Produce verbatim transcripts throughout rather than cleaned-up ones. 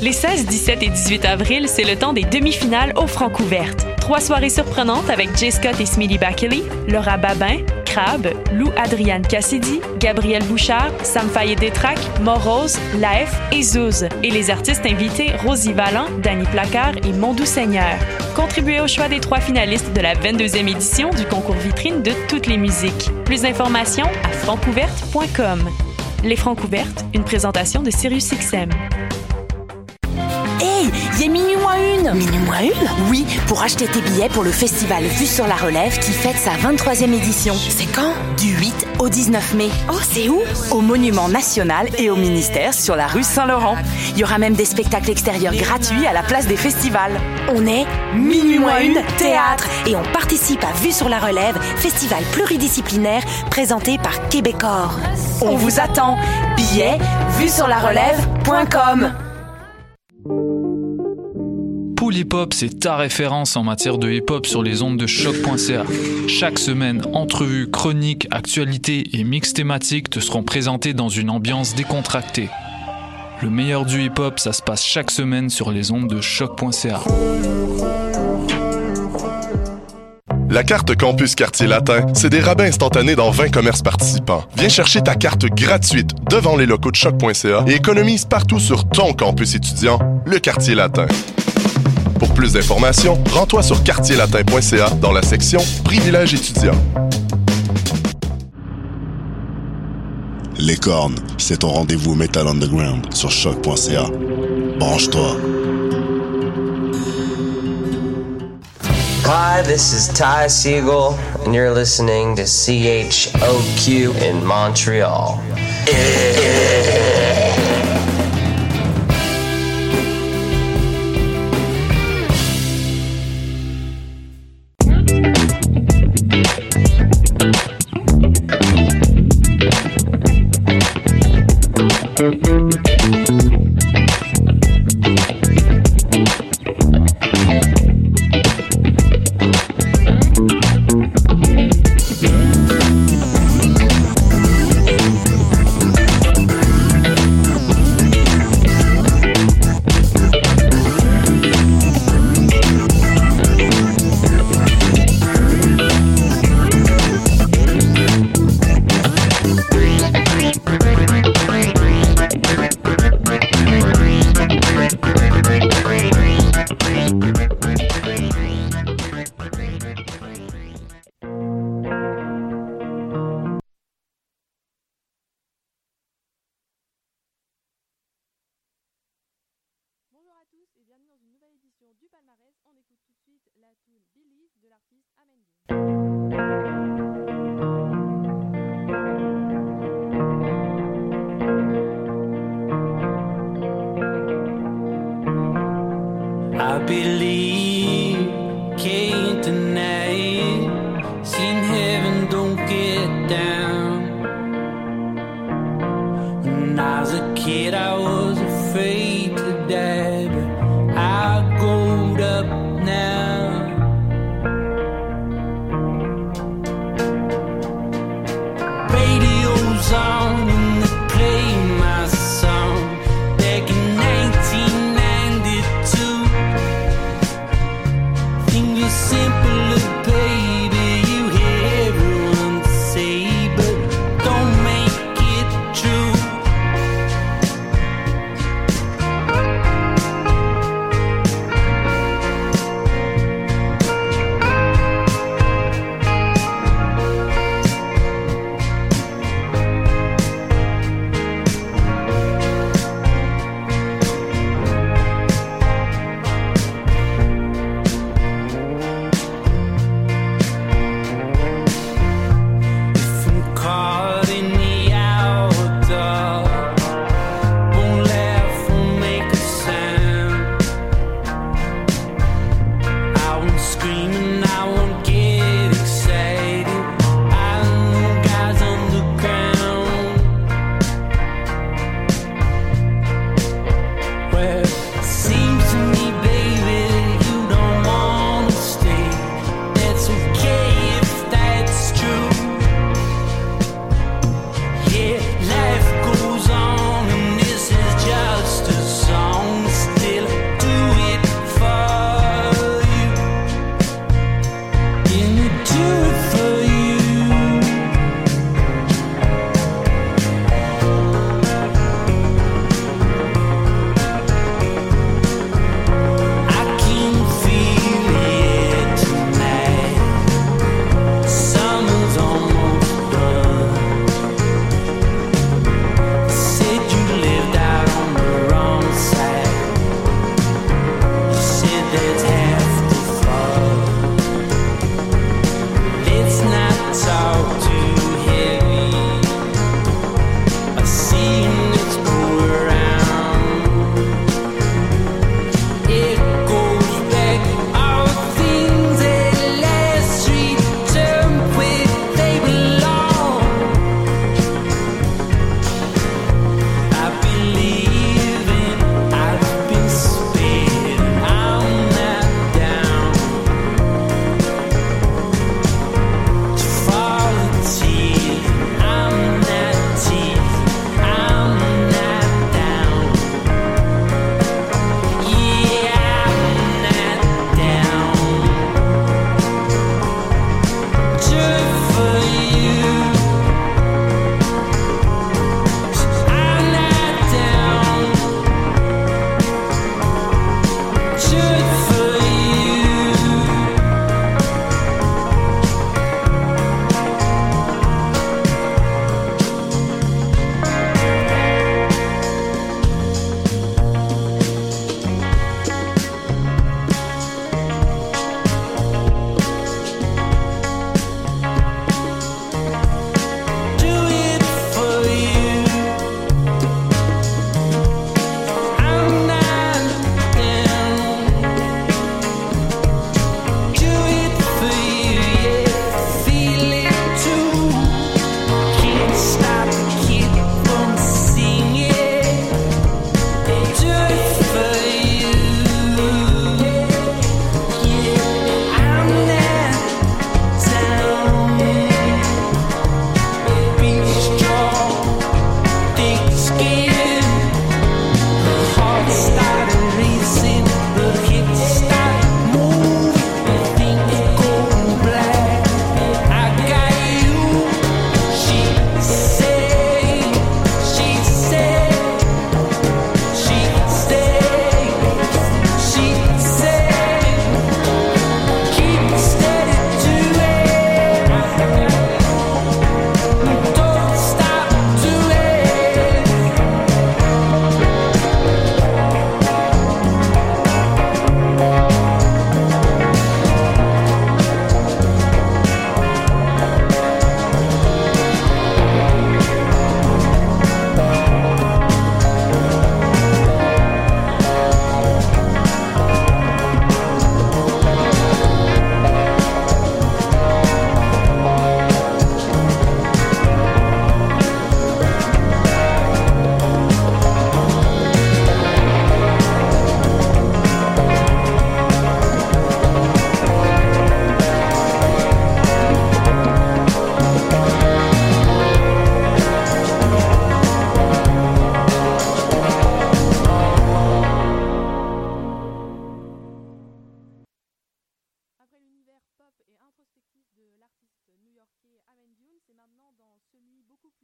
Les seize, dix-sept et dix-huit avril, c'est le temps des demi-finales au Francouverte. Trois soirées surprenantes avec Jay Scott et Smitty Bakkely, Laura Babin, Crabbe, Lou-Adriane Cassidy, Gabrielle Bouchard, Sam Fayet-Détrac, Morose, Laef et Zouz. Et les artistes invités, Rosie Vallant, Danny Placard et Mondou Seigneur. Contribuez au choix des trois finalistes de la vingt-deuxième édition du concours vitrine de toutes les musiques. Plus d'informations à francouverte point com. Les Francouvertes, une présentation de SiriusXM. C'est Minuit Moins Une. Minuit Moins Une? Oui, pour acheter tes billets pour le festival Vue sur la Relève qui fête sa vingt-troisième édition. C'est quand? Du huit au dix-neuf mai. Oh, c'est où? Au Monument National et au Ministère sur la rue Saint-Laurent. Il y aura même des spectacles extérieurs gratuits à la place des festivals. On est Minuit Moins Une Théâtre et on participe à Vue sur la Relève, festival pluridisciplinaire présenté par Québecor. On vous attend. Billets, vue sur la relève point com. Pool Hip Hop, c'est ta référence en matière de hip-hop sur les ondes de choc point c a. Chaque semaine, entrevues, chroniques, actualités et mix thématiques te seront présentés dans une ambiance décontractée. Le meilleur du hip-hop, ça se passe chaque semaine sur les ondes de choc point c a. La carte Campus Quartier Latin, c'est des rabais instantanés dans vingt commerces participants. Viens chercher ta carte gratuite devant les locaux de choc point c a et économise partout sur ton campus étudiant, le Quartier Latin. Pour plus d'informations, rends-toi sur quartier latin point c a dans la section Privilèges étudiants. Les Cornes, c'est ton rendez-vous Metal Underground sur choc point c a. Branche-toi. Hi, this is Ty Siegel, and you're listening to C H O Q in Montreal.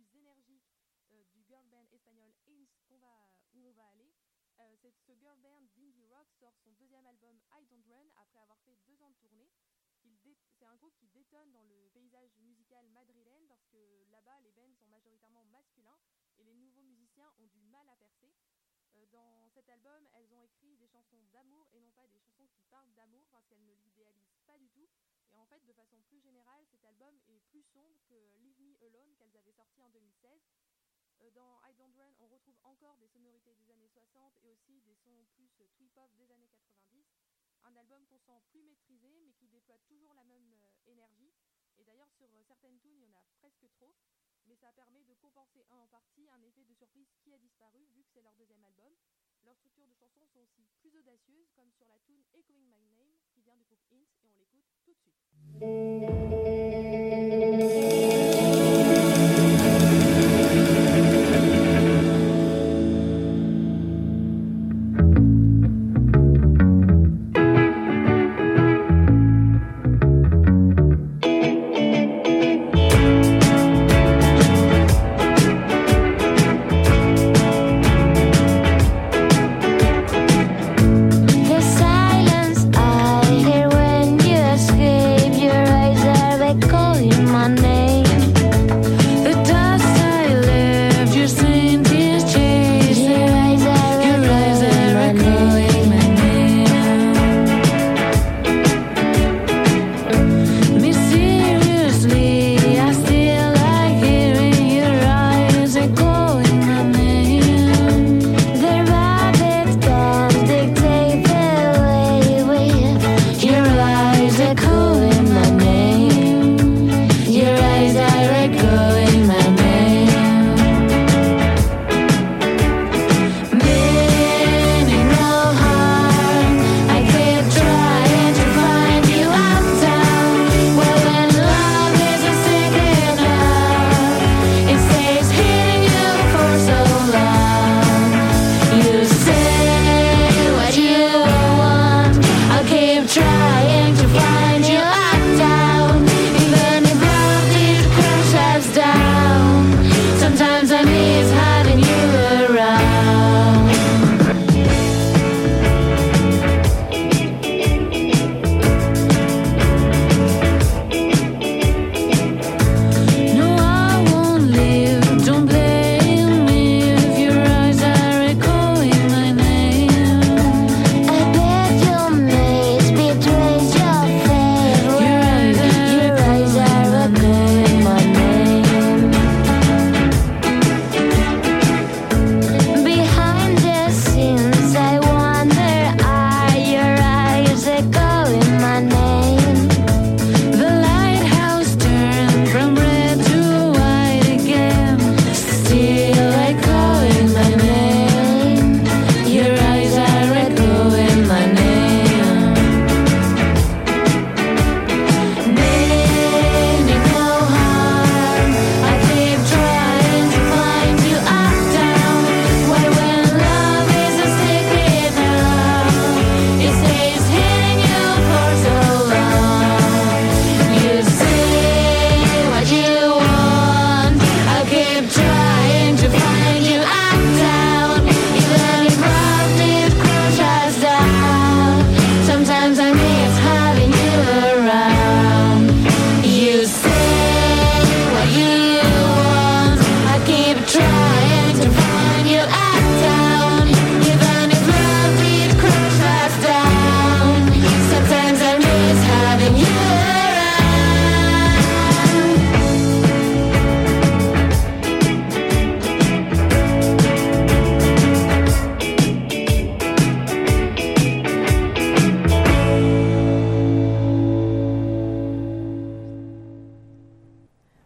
plus énergique euh, du girl band espagnol Inns qu'on va, où on va aller. Euh, c'est, ce girl band d'indie rock sort son deuxième album I Don't Run après avoir fait deux ans de tournée. Il dé- c'est un groupe qui détonne dans le paysage musical madrilène parce que là-bas, les bands sont majoritairement masculins et les nouveaux musiciens ont du mal à percer. Euh, dans cet album, elles ont écrit des chansons d'amour et non pas des chansons qui parlent d'amour parce qu'elles ne l'idéalisent pas du tout. Et en fait, de façon plus générale, cet album est plus sombre que Leave Me Alone qu'elles avaient sorti en deux mille seize. Euh, dans I Don't Run, on retrouve encore des sonorités des années soixante et aussi des sons plus twee-pop des années quatre-vingt-dix. Un album qu'on sent plus maîtrisé, mais qui déploie toujours la même euh, énergie. Et d'ailleurs, sur euh, certaines tunes, il y en a presque trop. Mais ça permet de compenser un, en partie un effet de surprise qui a disparu, vu que c'est leur deuxième album. Leurs structures de chansons sont aussi plus audacieuses, comme sur la tune Echoing My Name, qui vient du groupe Inns, et on l'écoute tout de suite.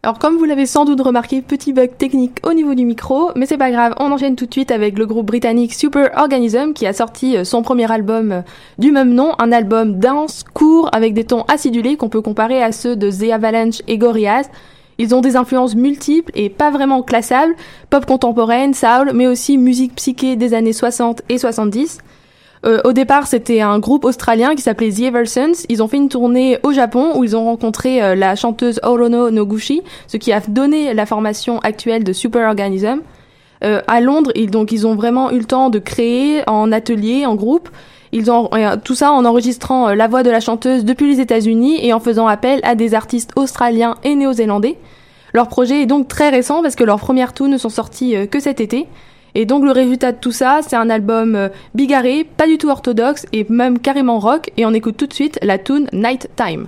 Alors comme vous l'avez sans doute remarqué, petit bug technique au niveau du micro, mais c'est pas grave, on enchaîne tout de suite avec le groupe britannique Super Organism qui a sorti son premier album du même nom, un album dense, court, avec des tons acidulés qu'on peut comparer à ceux de The Avalanche et Gorillaz. Ils ont des influences multiples et pas vraiment classables, pop contemporaine, soul, mais aussi musique psyché des années soixante et soixante-dix. Euh, au départ, c'était un groupe australien qui s'appelait The Eversons. Ils ont fait une tournée au Japon où ils ont rencontré euh, la chanteuse Orono Noguchi, ce qui a donné la formation actuelle de Super Organism. Euh, à Londres, ils, donc, ils ont vraiment eu le temps de créer en atelier, en groupe. Ils ont euh, tout ça en enregistrant euh, la voix de la chanteuse depuis les États-Unis et en faisant appel à des artistes australiens et néo-zélandais. Leur projet est donc très récent parce que leurs premières tunes ne sont sorties euh, que cet été. Et donc le résultat de tout ça, c'est un album euh, bigarré, pas du tout orthodoxe et même carrément rock. Et on écoute tout de suite la tune Nighttime.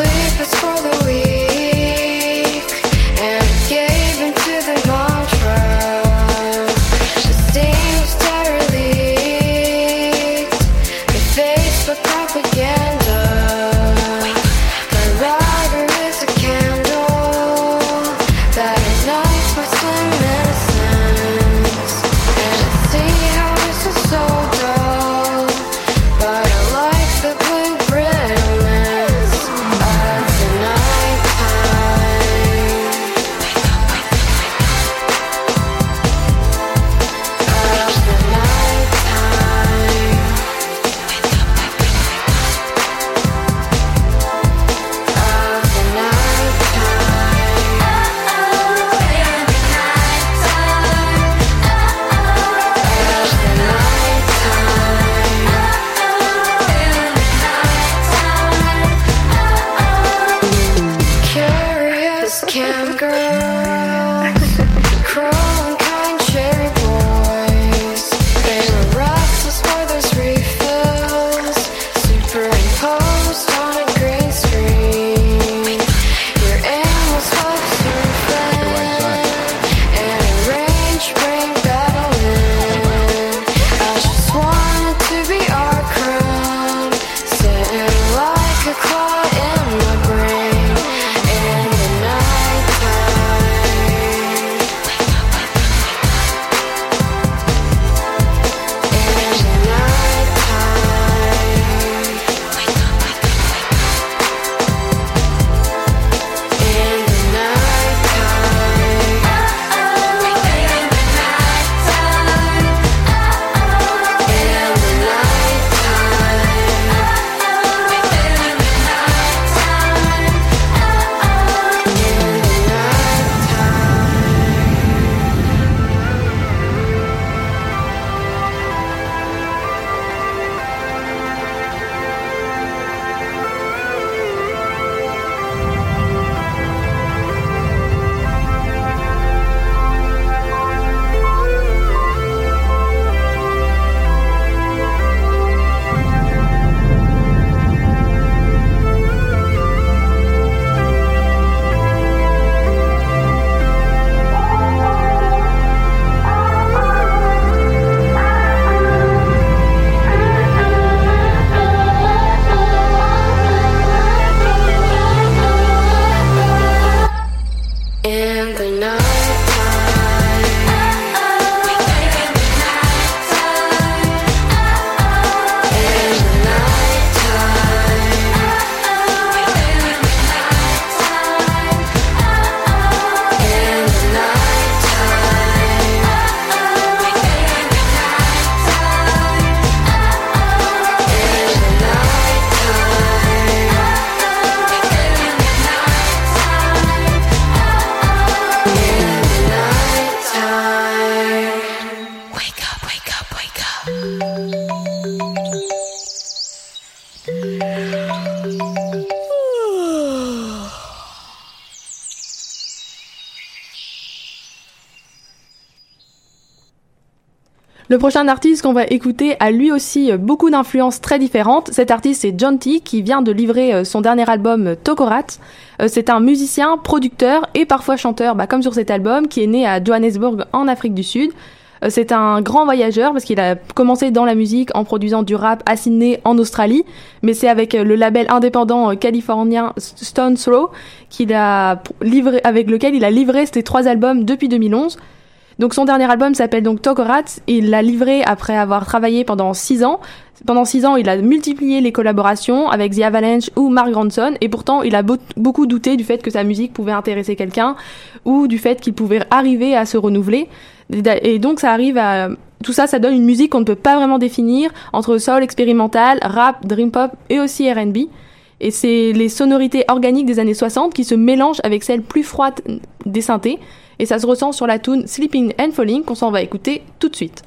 Le prochain artiste qu'on va écouter a lui aussi beaucoup d'influences très différentes. Cet artiste, c'est John T, qui vient de livrer son dernier album Tokorat. C'est un musicien, producteur et parfois chanteur, bah comme sur cet album, qui est né à Johannesburg en Afrique du Sud. C'est un grand voyageur parce qu'il a commencé dans la musique en produisant du rap à Sydney en Australie, mais c'est avec le label indépendant californien Stone Throw qu'il a livré, avec lequel il a livré ses trois albums depuis deux mille onze. Donc son dernier album s'appelle donc Tokorat, il l'a livré après avoir travaillé pendant six ans. Pendant six ans, il a multiplié les collaborations avec The Avalanche ou Mark Ronson, et pourtant il a beau, beaucoup douté du fait que sa musique pouvait intéresser quelqu'un ou du fait qu'il pouvait arriver à se renouveler. Et donc ça arrive à... Tout ça, ça donne une musique qu'on ne peut pas vraiment définir, entre soul expérimental, rap, dream pop et aussi R and B. Et c'est les sonorités organiques des années soixante qui se mélangent avec celles plus froides des synthés. Et ça se ressent sur la tune Sleeping and Falling qu'on s'en va écouter tout de suite.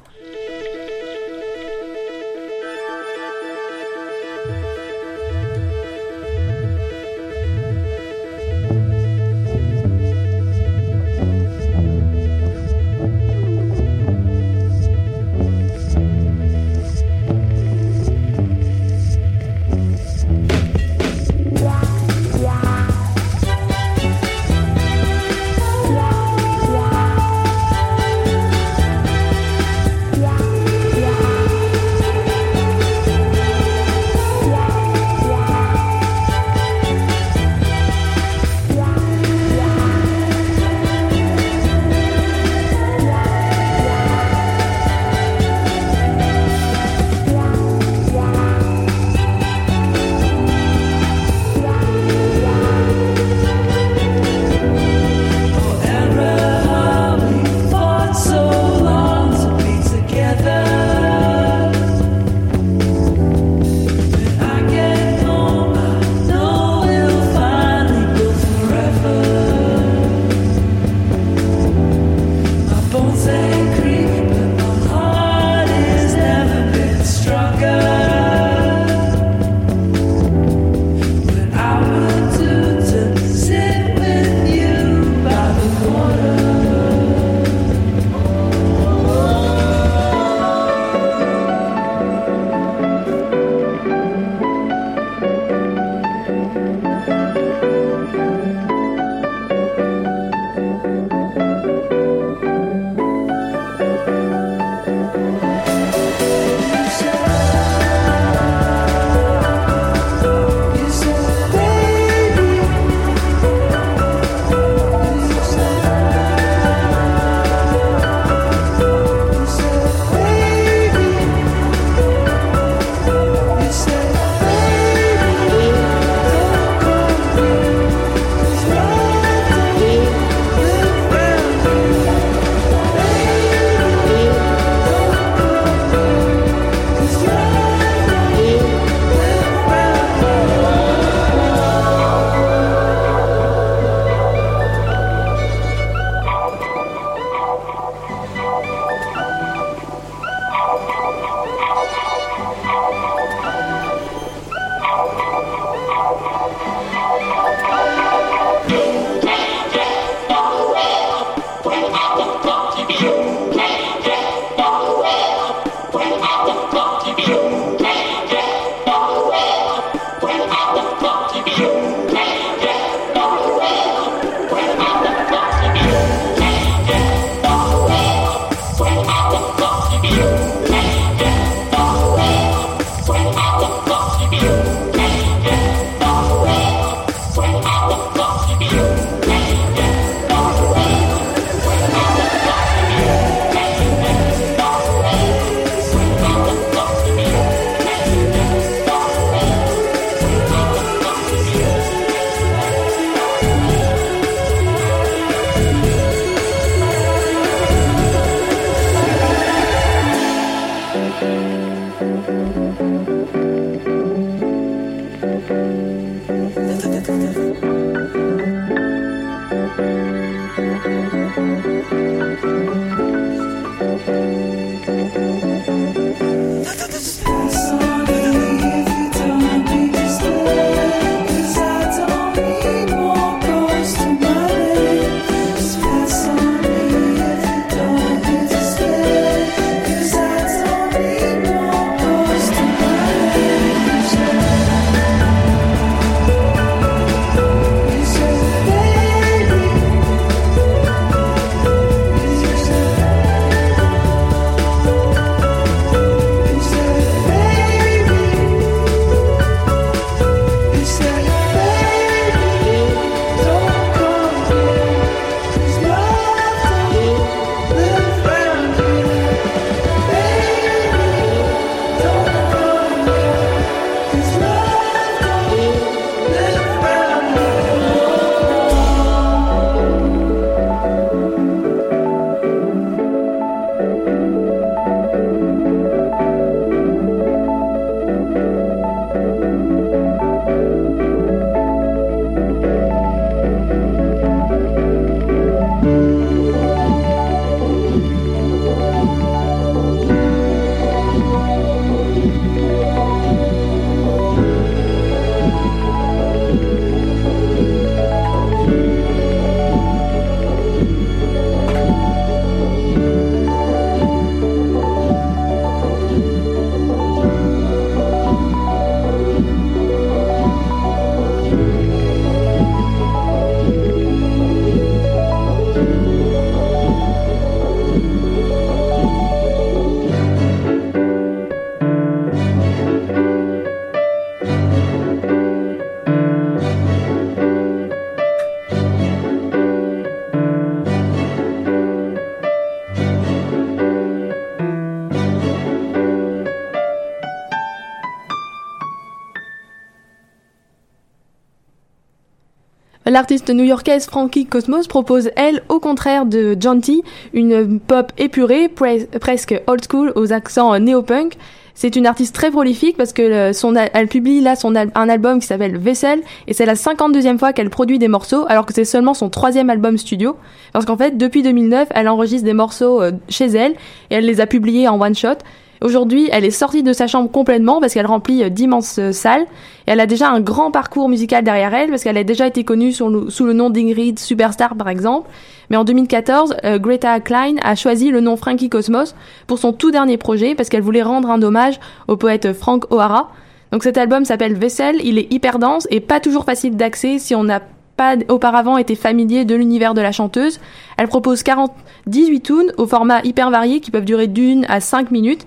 L'artiste new-yorkaise Frankie Cosmos propose, elle, au contraire de John T, une pop épurée, pres- presque old school, aux accents néo-punk. C'est une artiste très prolifique parce que son, elle publie là son, un album qui s'appelle Vessel et c'est la cinquante-deuxième fois qu'elle produit des morceaux alors que c'est seulement son troisième album studio. Parce qu'en fait, depuis deux mille neuf, elle enregistre des morceaux chez elle et elle les a publiés en one shot. Aujourd'hui, elle est sortie de sa chambre complètement parce qu'elle remplit d'immenses salles. Et elle a déjà un grand parcours musical derrière elle parce qu'elle a déjà été connue sous le, sous le nom d'Ingrid Superstar par exemple. Mais en deux mille quatorze, euh, Greta Klein a choisi le nom Frankie Cosmos pour son tout dernier projet parce qu'elle voulait rendre un hommage au poète Frank O'Hara. Donc cet album s'appelle Vessel, il est hyper dense et pas toujours facile d'accès si on n'a pas auparavant été familier de l'univers de la chanteuse. Elle propose quarante, dix-huit tunes au format hyper varié qui peuvent durer d'une à cinq minutes.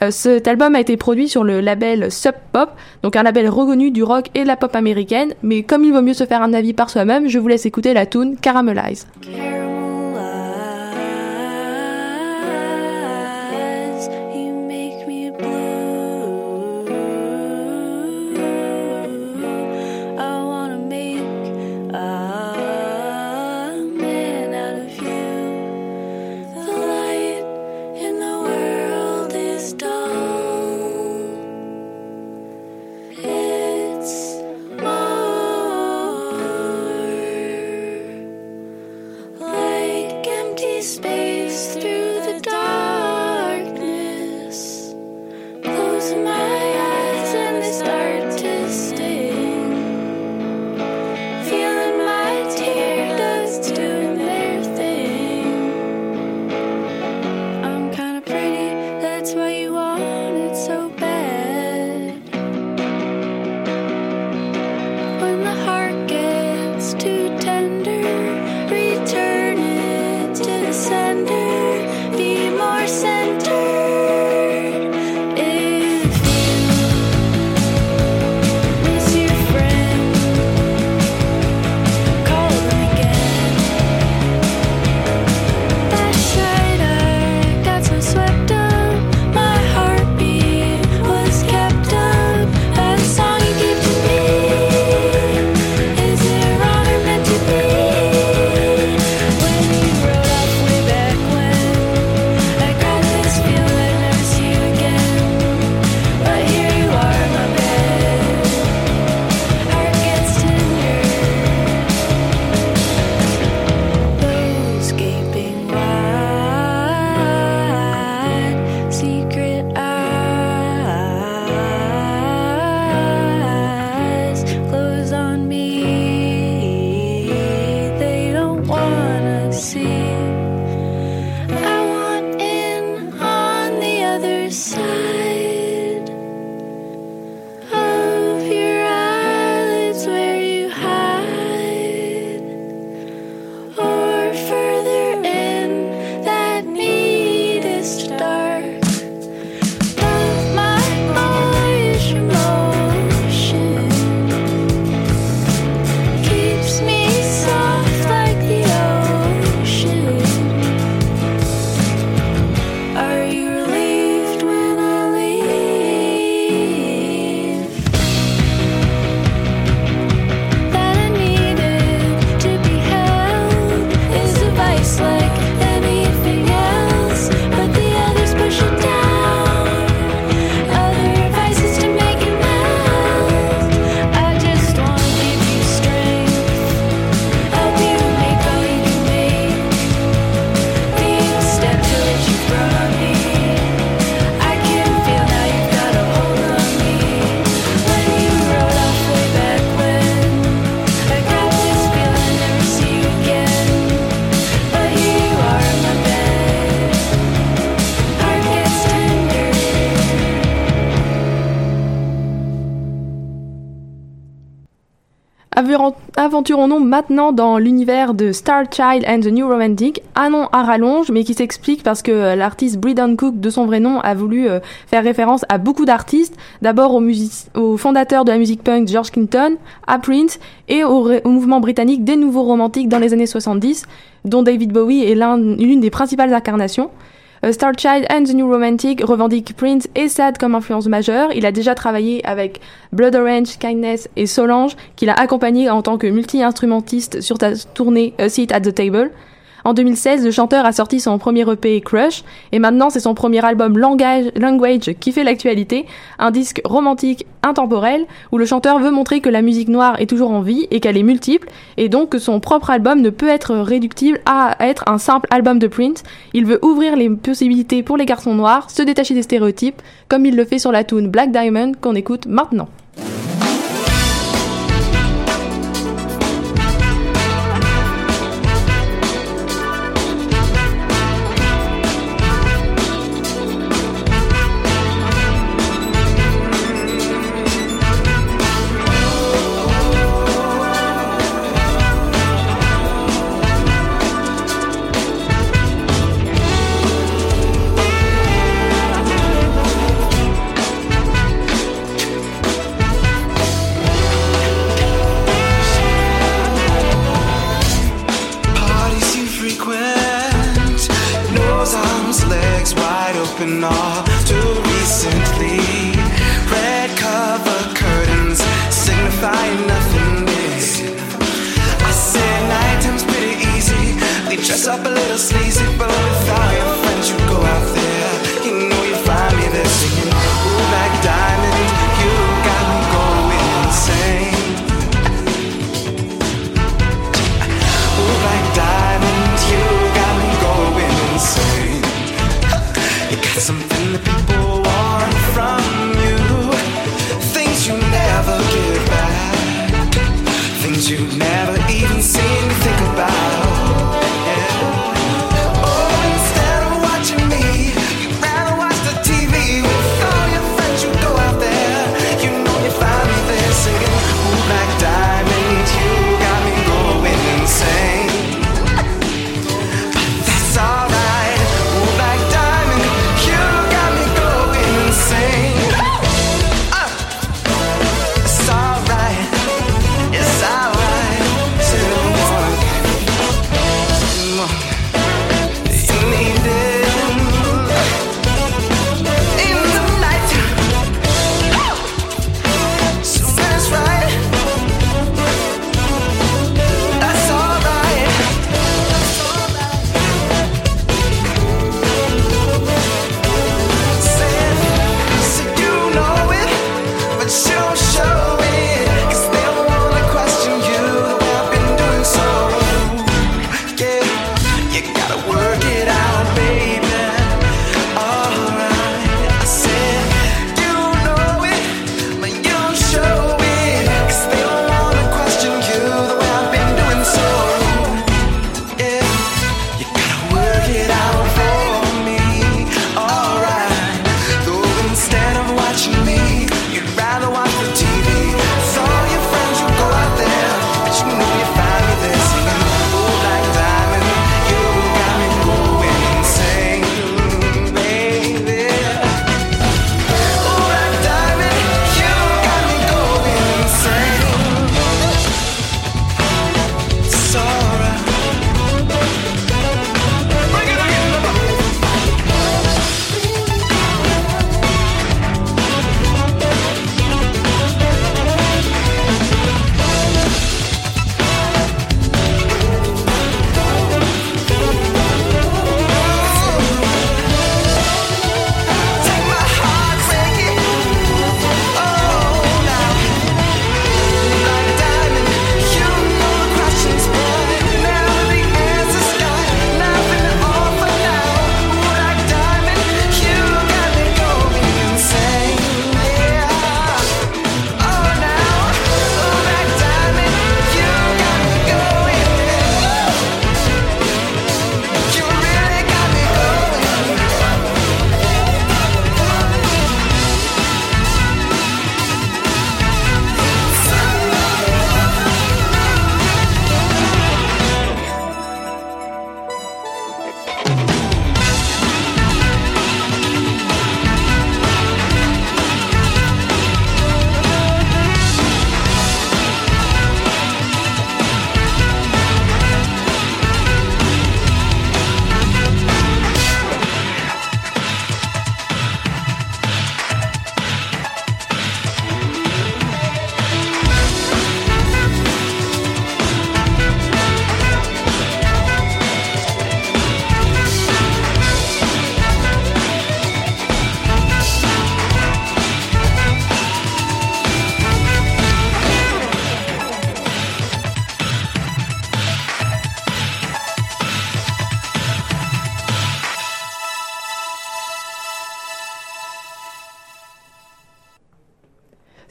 Euh, cet album a été produit sur le label Sub Pop, donc un label reconnu du rock et de la pop américaine, mais comme il vaut mieux se faire un avis par soi-même, je vous laisse écouter la tune Caramelize. Aventurons-nous maintenant dans l'univers de Starchild and the New Romantic, un nom à rallonge mais qui s'explique parce que l'artiste Brydon Cook de son vrai nom a voulu faire référence à beaucoup d'artistes, d'abord au, music- au fondateur de la musique punk George Clinton, à Prince et au, ré- au mouvement britannique des nouveaux romantiques dans les années soixante-dix, dont David Bowie est l'un, l'une des principales incarnations. Uh, Starchild and the New Romantic revendique Prince et Sad comme influence majeure. Il a déjà travaillé avec Blood Orange, Kindness et Solange, qu'il a accompagné en tant que multi-instrumentiste sur ta tournée A Seat at the Table. En deux mille seize, le chanteur a sorti son premier E P Crush, et maintenant c'est son premier album Langage, Language qui fait l'actualité, un disque romantique intemporel où le chanteur veut montrer que la musique noire est toujours en vie et qu'elle est multiple, et donc que son propre album ne peut être réductible à être un simple album de Prince. Il veut ouvrir les possibilités pour les garçons noirs, se détacher des stéréotypes, comme il le fait sur la tune Black Diamond qu'on écoute maintenant. It's alright, it's alright.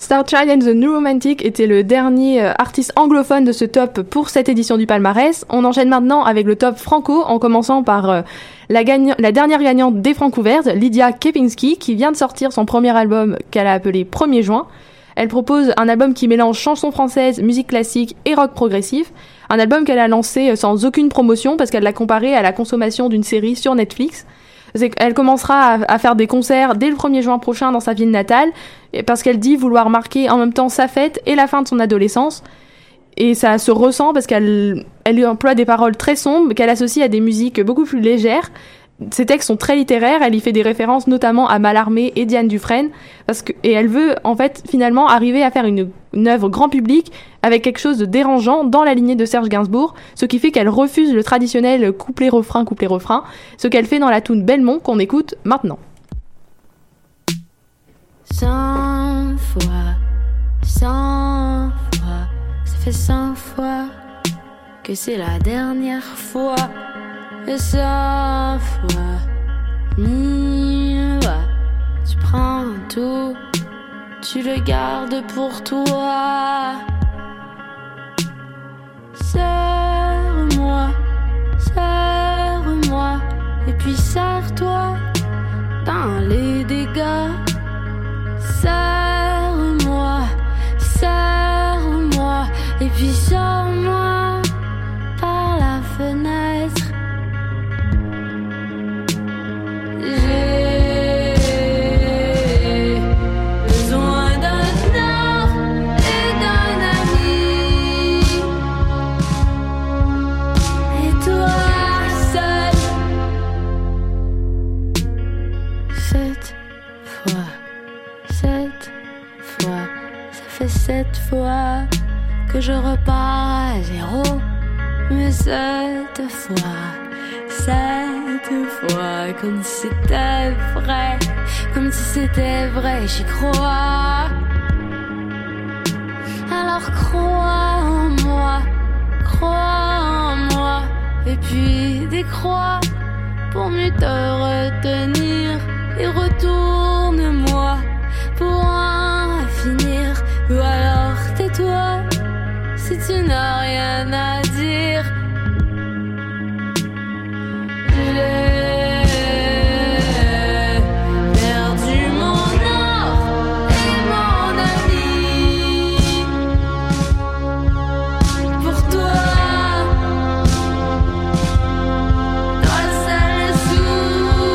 Starchild and the New Romantic était le dernier artiste anglophone de ce top pour cette édition du palmarès. On enchaîne maintenant avec le top franco, en commençant par la, gagn- la dernière gagnante des Francouvertes, Lydia Kepinski, qui vient de sortir son premier album qu'elle a appelé premier juin. Elle propose un album qui mélange chansons françaises, musique classique et rock progressif. Un album qu'elle a lancé sans aucune promotion parce qu'elle l'a comparé à la consommation d'une série sur Netflix. Elle commencera à faire des concerts dès le premier juin prochain dans sa ville natale parce qu'elle dit vouloir marquer en même temps sa fête et la fin de son adolescence. Et ça se ressent parce qu'elle elle emploie des paroles très sombres qu'elle associe à des musiques beaucoup plus légères. Ses textes sont très littéraires, elle y fait des références notamment à Mallarmé et Diane Dufresne, parce que, et elle veut en fait finalement arriver à faire une, une œuvre grand public avec quelque chose de dérangeant dans la lignée de Serge Gainsbourg, ce qui fait qu'elle refuse le traditionnel couplet-refrain, couplet-refrain, ce qu'elle fait dans la toune Belmont qu'on écoute maintenant. Cent fois, cent fois, ça fait cent fois que c'est la dernière fois. Et cent fois, mille fois, tu prends tout, tu le gardes pour toi. Serre-moi, serre-moi, et puis serre-toi dans les dégâts. Serre-moi, serre-moi, et puis sors-moi par la fenêtre. J'ai besoin d'un nord et d'un ami. Et toi seul. Sept fois, sept fois, ça fait sept fois que je repars à zéro. Mais sept fois, sept fois, comme si c'était vrai, comme si c'était vrai, j'y crois. Alors crois en moi, crois en moi, et puis décrois pour mieux te retenir. Et retourne-moi pour en finir. Ou alors tais-toi si tu n'as rien à dire. J'ai perdu mon or et mon ami. Pour toi, toi seul souris.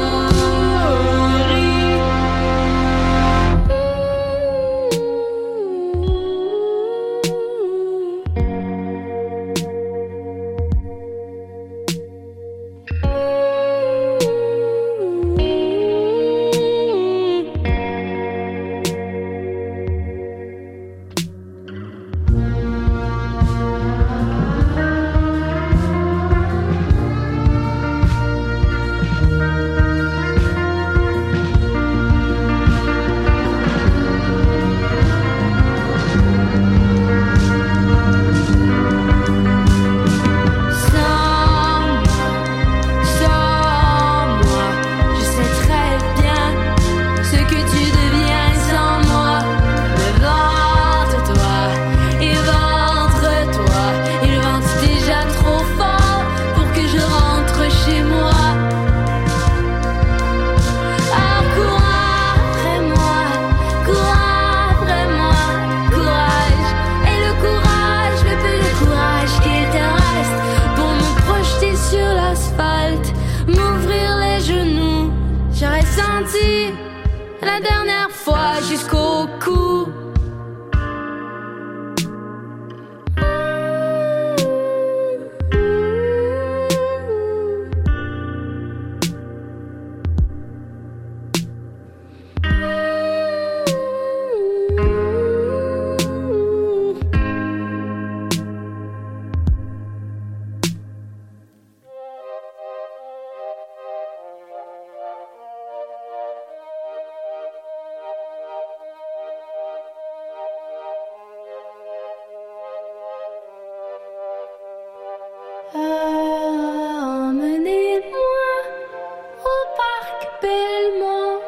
Belmont,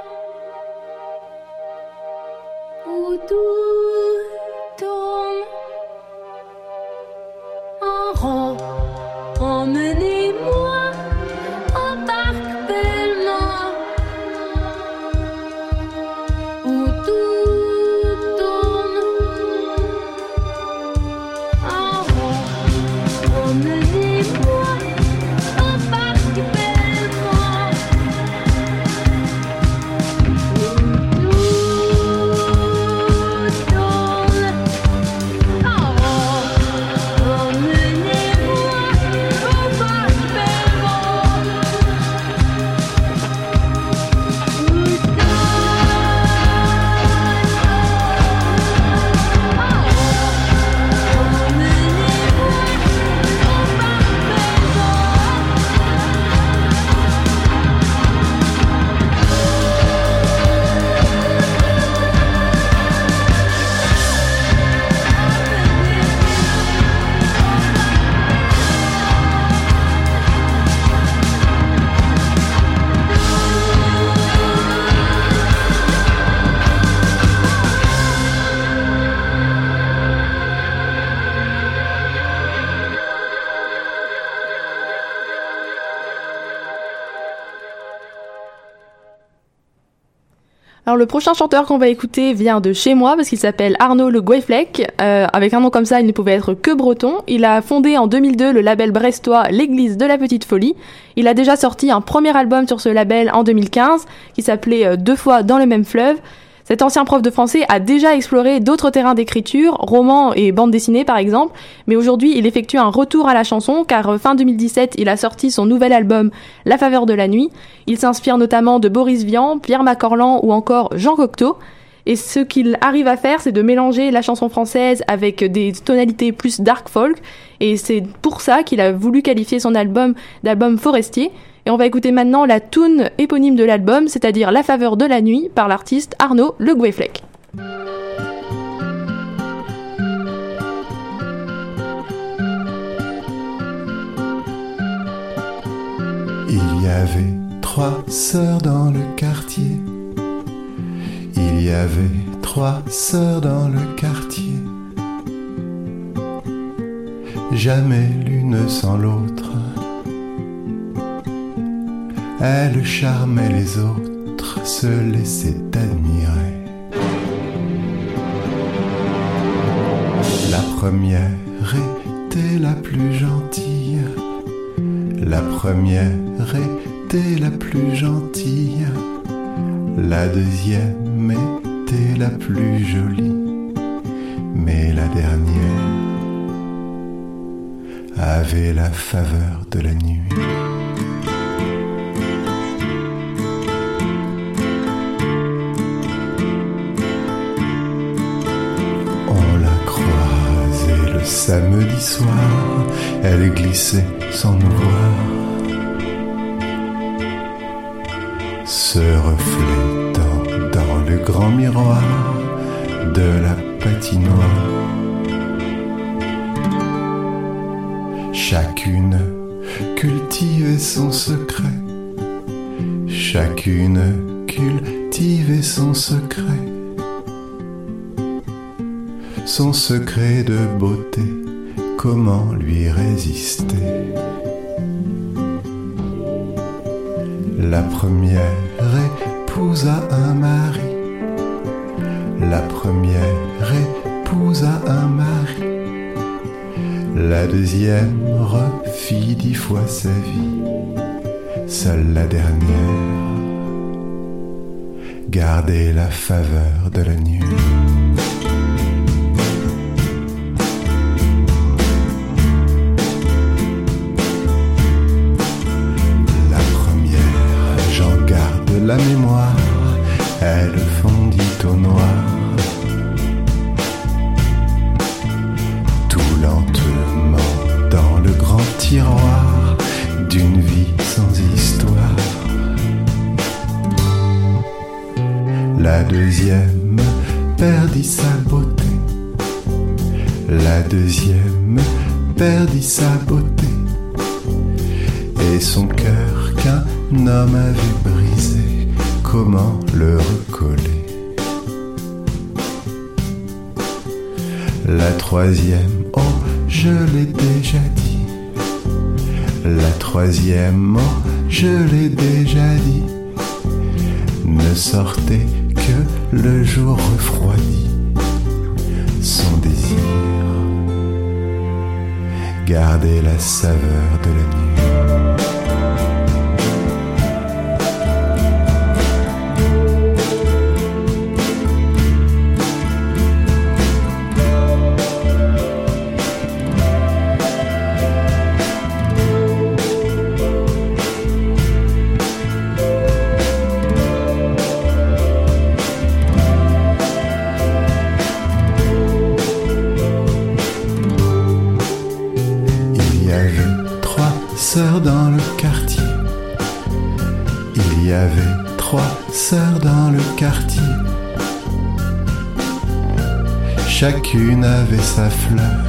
où tout en rond. Emmenez-moi au parc Belmont, où tout tourne en rond. Emmenez-moi au parc Belmont, où tout tourne en rond. Emmenez-moi au parc Belmont, où tout tourne en rond. Alors le prochain chanteur qu'on va écouter vient de chez moi parce qu'il s'appelle Arnaud Le Goueflec. Euh, avec un nom comme ça, il ne pouvait être que breton. Il a fondé en deux mille deux le label brestois L'Église de la Petite Folie. Il a déjà sorti un premier album sur ce label en deux mille quinze qui s'appelait euh, Deux fois dans le même fleuve. Cet ancien prof de français a déjà exploré d'autres terrains d'écriture, romans et bandes dessinées par exemple, mais aujourd'hui il effectue un retour à la chanson car fin deux mille dix-sept il a sorti son nouvel album La faveur de la nuit. Il s'inspire notamment de Boris Vian, Pierre Macorlan ou encore Jean Cocteau. Et ce qu'il arrive à faire, c'est de mélanger la chanson française avec des tonalités plus dark folk. Et c'est pour ça qu'il a voulu qualifier son album d'album forestier. Et on va écouter maintenant la tune éponyme de l'album, c'est-à-dire La faveur de la nuit, par l'artiste Arnaud Le Goueflec. Il y avait trois sœurs dans le quartier. Il y avait trois sœurs dans le quartier. Jamais l'une sans l'autre. Elles charmaient les autres, se laissaient admirer. La première était la plus gentille. La première était la plus gentille. La deuxième était la plus jolie. Mais la dernière avait la faveur de la nuit. On la croisait le samedi soir, elle glissait sans nous voir. Se reflétant dans le grand miroir de la patinoire. Chacune cultivait son secret. Chacune cultivait son secret. Son secret de beauté, comment lui résister? La première épousa un mari. La première épousa un mari. La deuxième refit dix fois sa vie. Seule la dernière gardait la faveur de la nuit. La mémoire, elle fondit au noir. Tout lentement dans le grand tiroir d'une vie sans histoire. La deuxième perdit sa beauté. La deuxième perdit sa beauté. Et son cœur qu'un homme avait brisé, comment le recoller? La troisième, oh, je l'ai déjà dit. La troisième, je l'ai déjà dit, ne sortait que le jour refroidi. Son désir, garder la saveur de la nuit. Dans le quartier, il y avait trois sœurs dans le quartier. Chacune avait sa fleur.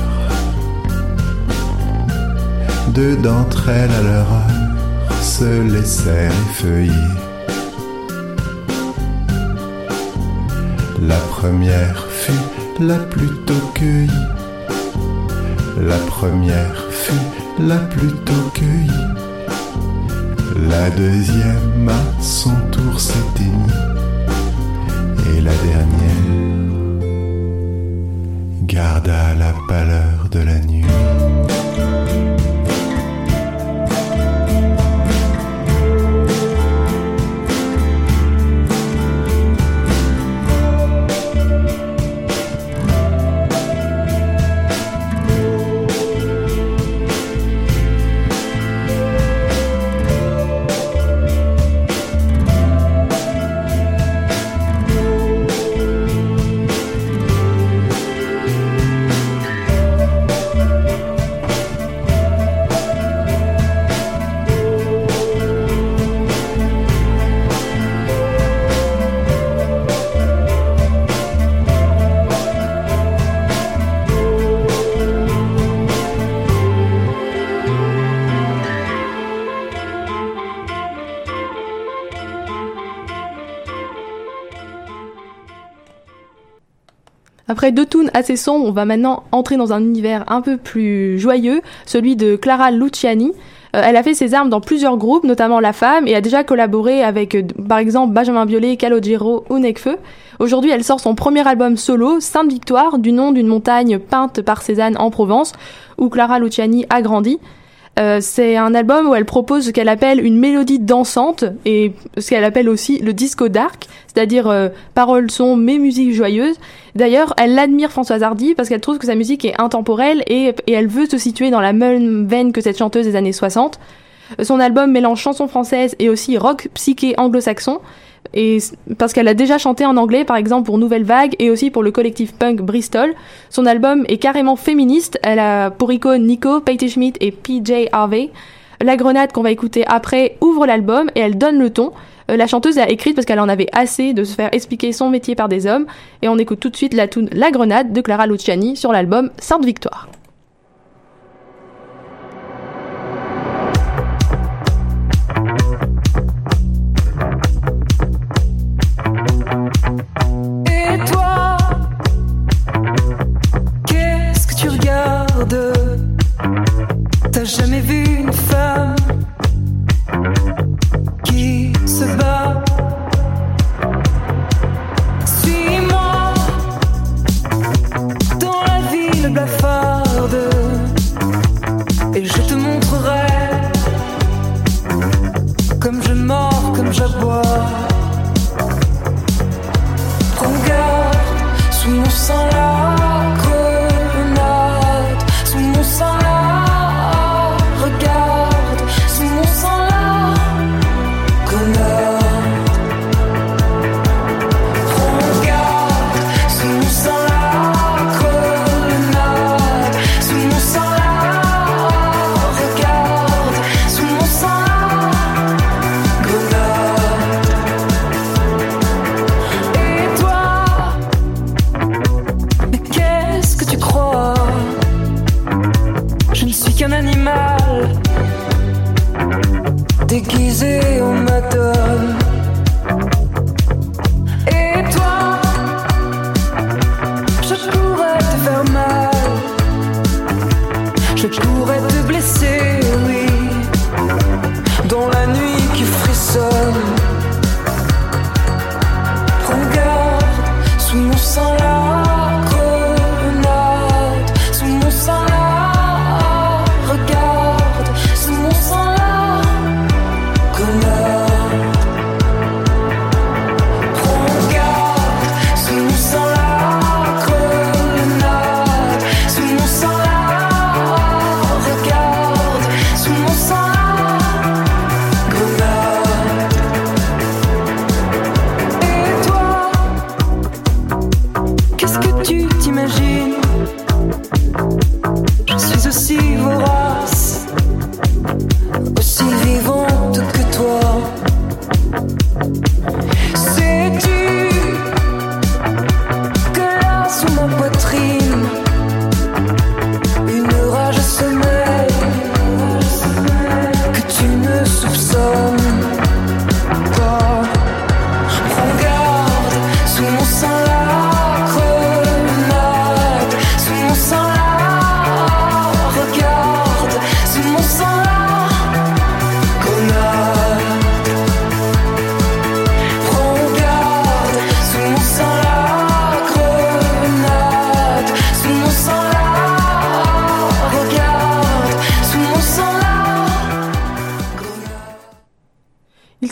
Deux d'entre elles à leur heure se laissèrent effeuiller. La première fut la plus tôt cueillie. La première fut la plus tôt cueillie, la deuxième à son tour s'éteignit, et la dernière garda la pâleur de la nuit. Après deux tunes assez sombres, on va maintenant entrer dans un univers un peu plus joyeux, celui de Clara Luciani. Euh, elle a fait ses armes dans plusieurs groupes, notamment La Femme, et a déjà collaboré avec, par exemple, Benjamin Biolay, Calogero ou Nekfeu. Aujourd'hui, elle sort son premier album solo, Sainte Victoire, du nom d'une montagne peinte par Cézanne en Provence, où Clara Luciani a grandi. Euh, c'est un album où elle propose ce qu'elle appelle une mélodie dansante et ce qu'elle appelle aussi le disco dark, c'est-à-dire euh, paroles son mais musique joyeuse. D'ailleurs, elle admire Françoise Hardy parce qu'elle trouve que sa musique est intemporelle et, et elle veut se situer dans la même veine que cette chanteuse des années soixante. Son album mélange chansons françaises et aussi rock psyché anglo-saxon, et parce qu'elle a déjà chanté en anglais, par exemple pour Nouvelle Vague et aussi pour le collectif punk Bristol. Son album est carrément féministe, elle a pour icône Nico, Patti Smith et P J Harvey. La Grenade, qu'on va écouter après, ouvre l'album et elle donne le ton. La chanteuse a écrit parce qu'elle en avait assez de se faire expliquer son métier par des hommes, et on écoute tout de suite la tune La Grenade de Clara Luciani sur l'album Sainte Victoire. T'as jamais vu une femme qui se bat? Suis-moi dans la ville blafarde et je te montrerai comme je mords, comme j'aboie. Prends garde sous mon sang là. Je pourrais te blesser, oui.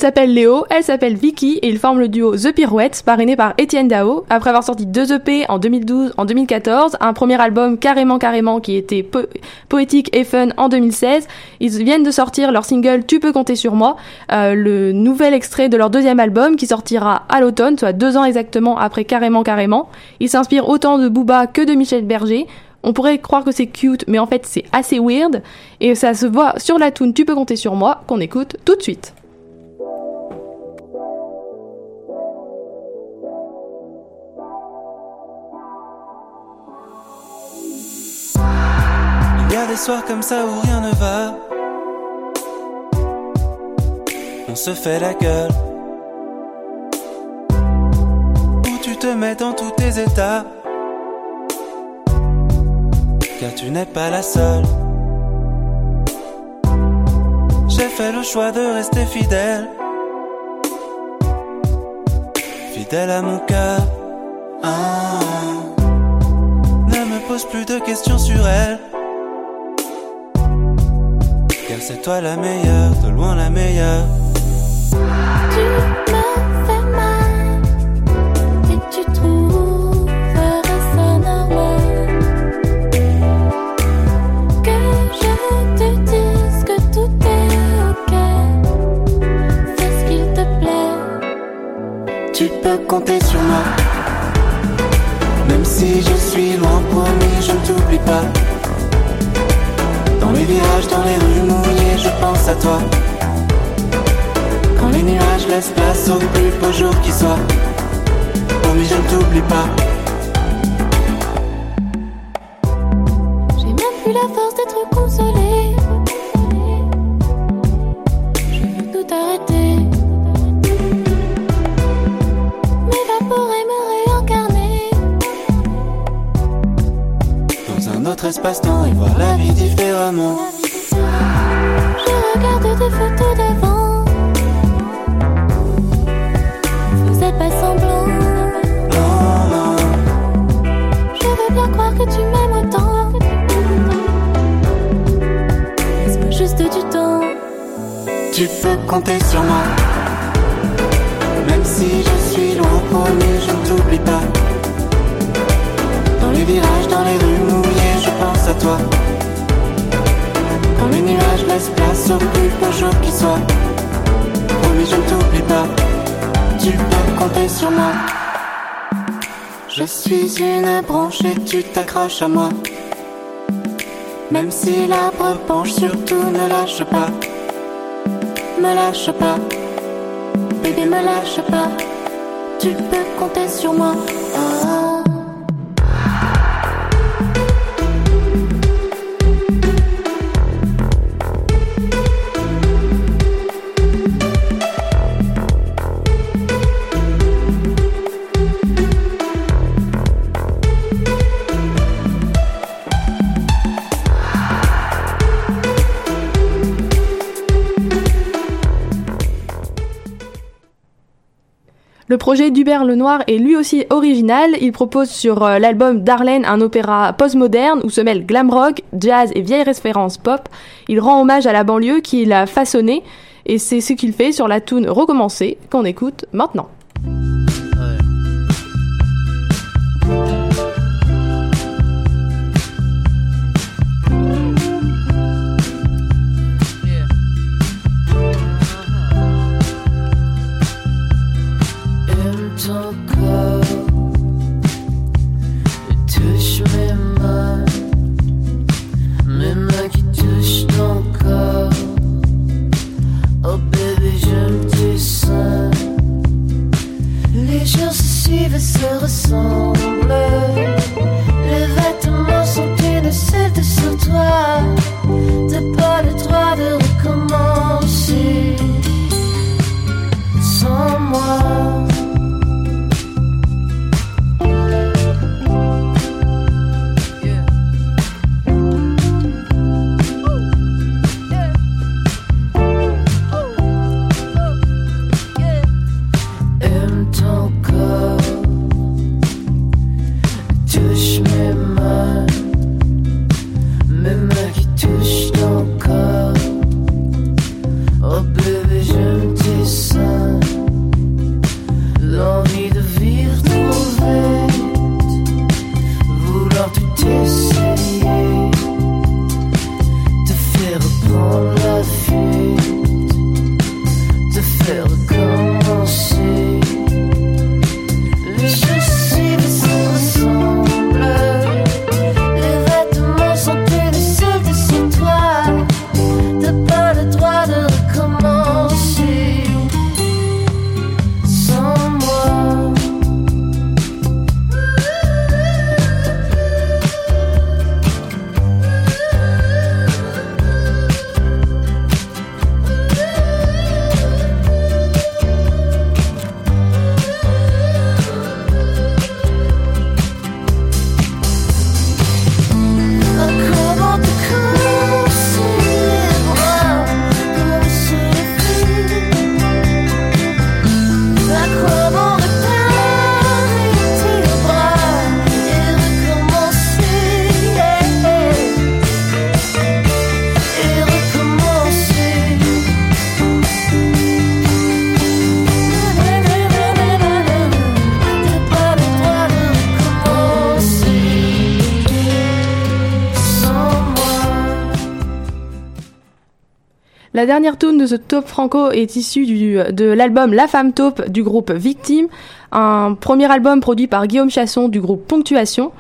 s'appelle Léo, elle s'appelle Vicky et ils forment le duo The Pirouettes, parrainé par Étienne Dao. Après avoir sorti deux E P en deux mille douze, en deux mille quatorze, un premier album carrément carrément qui était po- poétique et fun en deux mille seize, ils viennent de sortir leur single Tu peux compter sur moi, euh, le nouvel extrait de leur deuxième album qui sortira à l'automne, soit deux ans exactement après Carrément Carrément. Ils s'inspirent autant de Booba que de Michel Berger. On pourrait croire que c'est cute, mais en fait c'est assez weird, et ça se voit sur la tune Tu peux compter sur moi, qu'on écoute tout de suite. Il y a des soirs comme ça où rien ne va. On se fait la gueule. Où tu te mets dans tous tes états. Car tu n'es pas la seule. J'ai fait le choix de rester fidèle. Fidèle à mon cœur. Ah, ah. Ne me pose plus de questions sur elle. Car c'est toi la meilleure, de loin la meilleure. Tu me fais mal et tu trouves. Tu peux compter sur moi. Même si je suis loin, promis, je ne t'oublie pas. Dans les virages, dans les rues mouillées, je pense à toi. Quand les nuages laissent place au plus beau jour qui soit. Promis, je ne t'oublie pas. J'ai même plus la force d'être consolée. Je veux tout arrêter. Notre espace-temps et voir la vie différemment. Je regarde tes photos d'avant. Faisais pas semblant. Non, non. Je veux bien croire que tu m'aimes autant. Laisse-moi juste du temps. Tu peux compter sur moi. Même si je suis loin, promis, je ne t'oublie pas. Dans les virages, dans les rues mouillées, je pense à toi. Quand les nuages laissent place au plus beau jour qui soit. Promis, je ne t'oublie pas. Tu peux compter sur moi. Je suis une branche et tu t'accroches à moi. Même si l'arbre penche, surtout ne lâche pas. Me lâche pas. Bébé, me lâche pas. Tu peux compter sur moi. Oh. Le projet d'Hubert Lenoir est lui aussi original. Il propose sur euh, l'album Darlene un opéra postmoderne où se mêlent glam rock, jazz et vieilles références pop. Il rend hommage à la banlieue qui l'a façonné et c'est ce qu'il fait sur la tune Recommencer qu'on écoute maintenant. Oh baby, je me dis ça. La dernière tune de ce Taupe Franco est issue du, de l'album La Femme Taupe du groupe Victime, un premier album produit par Guillaume Chasson du groupe Ponctuation.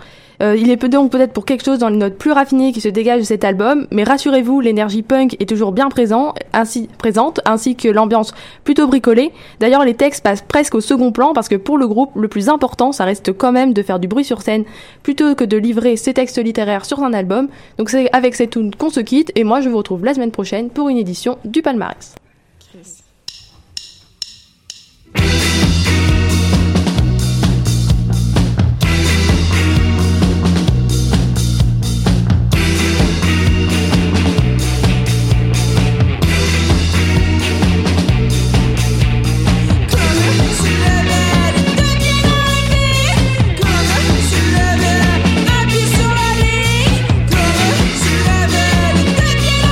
Euh, il est donc peut-être pour quelque chose dans les notes plus raffinées qui se dégagent de cet album, mais rassurez-vous, l'énergie punk est toujours bien présent, ainsi, présente, ainsi que l'ambiance plutôt bricolée. D'ailleurs, les textes passent presque au second plan, parce que pour le groupe, le plus important, ça reste quand même de faire du bruit sur scène, plutôt que de livrer ses textes littéraires sur un album. Donc c'est avec cette tune qu'on se quitte, et moi je vous retrouve la semaine prochaine pour une édition du Palmarès. Chris.